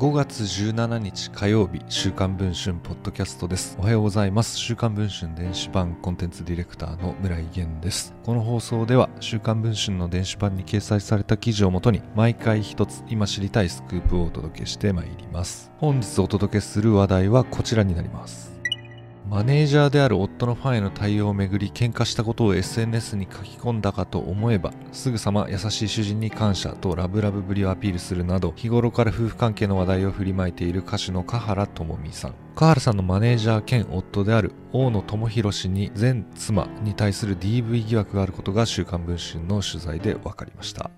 5月17日火曜日、週刊文春ポッドキャストです。おはようございます。週刊文春電子版コンテンツディレクターの村井源です。この放送では週刊文春の電子版に掲載された記事をもとに、毎回一つ今知りたいスクープをお届けしてまいります。本日お届けする話題はこちらになります。マネージャーである夫のファンへの対応をめぐり喧嘩したことを SNS に書き込んだかと思えば、すぐさま優しい主人に感謝とラブラブぶりをアピールするなど、日頃から夫婦関係の話題を振りまいている歌手の華原朋美さん。華原さんのマネージャー兼夫である大野智弘氏に、前妻に対する DV 疑惑があることが週刊文春の取材で分かりました。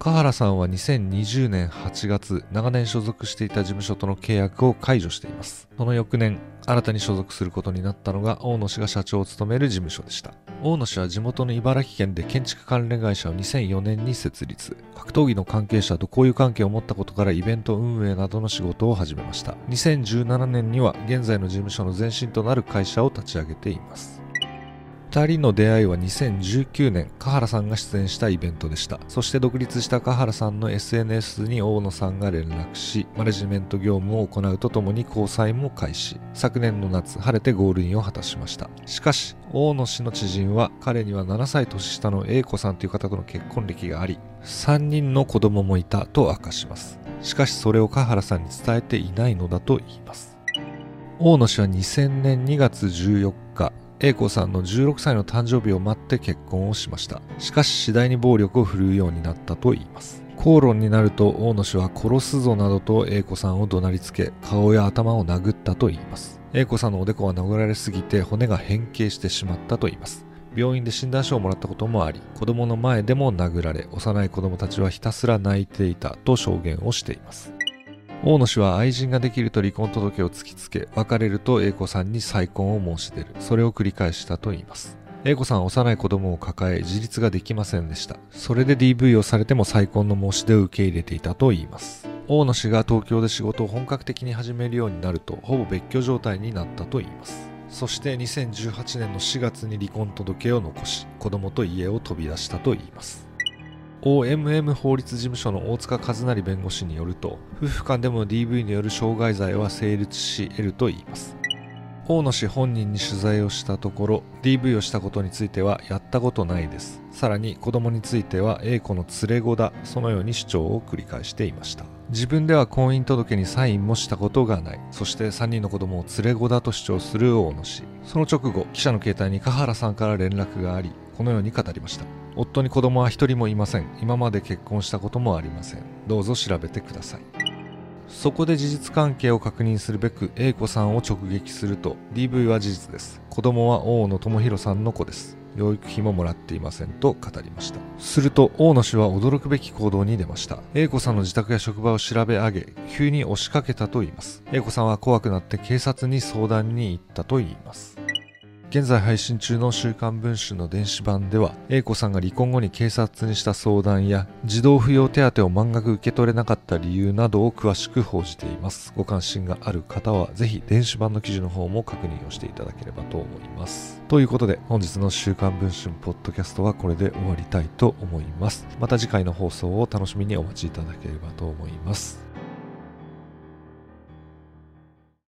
華原さんは2020年8月、長年所属していた事務所との契約を解除しています。その翌年、新たに所属することになったのが大野氏が社長を務める事務所でした。大野氏は地元の茨城県で建築関連会社を2004年に設立。格闘技の関係者と交友関係を持ったことから、イベント運営などの仕事を始めました。2017年には現在の事務所の前身となる会社を立ち上げています。2人の出会いは2019年、華原さんが出演したイベントでした。そして独立した華原さんの SNS に大野さんが連絡し、マネジメント業務を行うとともに交際も開始。昨年の夏、晴れてゴールインを果たしました。しかし、大野氏の知人は、彼には7歳年下の A 子さんという方との結婚歴があり、3人の子供もいたと明かします。しかしそれを華原さんに伝えていないのだと言います。大野氏は2000年2月14日、A 子さんの16歳の誕生日を待って結婚をしました。しかし次第に暴力を振るうようになったといいます。口論になると大野氏は殺すぞなどと A 子さんを怒鳴りつけ、顔や頭を殴ったといいます。A 子さんのおでこは殴られすぎて骨が変形してしまったといいます。病院で診断書をもらったこともあり、子供の前でも殴られ、幼い子供たちはひたすら泣いていたと証言をしています。大野氏は愛人ができると離婚届を突きつけ、別れると A 子さんに再婚を申し出る。それを繰り返したといいます。A 子さんは幼い子供を抱え、自立ができませんでした。それで DV をされても再婚の申し出を受け入れていたといいます。大野氏が東京で仕事を本格的に始めるようになると、ほぼ別居状態になったといいます。そして2018年の4月に離婚届を残し、子供と家を飛び出したといいます。OMM 法律事務所の大塚和成弁護士によると、夫婦間でも DV による傷害罪は成立し得るといいます。大野氏本人に取材をしたところ、 DV をしたことについてはやったことないです、さらに子供については A 子の連れ子だ、そのように主張を繰り返していました。自分では婚姻届にサインもしたことがない。そして3人の子供を連れ子だと主張する大野氏。その直後、記者の携帯に華原さんから連絡があり、このように語りました。夫に子供は一人もいません。今まで結婚したこともありません。どうぞ調べてください。そこで事実関係を確認するべく A 子さんを直撃すると、 DV は事実です、子供は大野智弘さんの子です、養育費ももらっていませんと語りました。すると大野氏は驚くべき行動に出ました。 A 子さんの自宅や職場を調べ上げ、急に押しかけたといいます。 A 子さんは怖くなって警察に相談に行ったといいます。現在配信中の週刊文春の電子版では、 A 子さんが離婚後に警察にした相談や、児童扶養手当を満額受け取れなかった理由などを詳しく報じています。ご関心がある方はぜひ電子版の記事の方も確認をしていただければと思います。ということで、本日の週刊文春ポッドキャストはこれで終わりたいと思います。また次回の放送を楽しみにお待ちいただければと思います。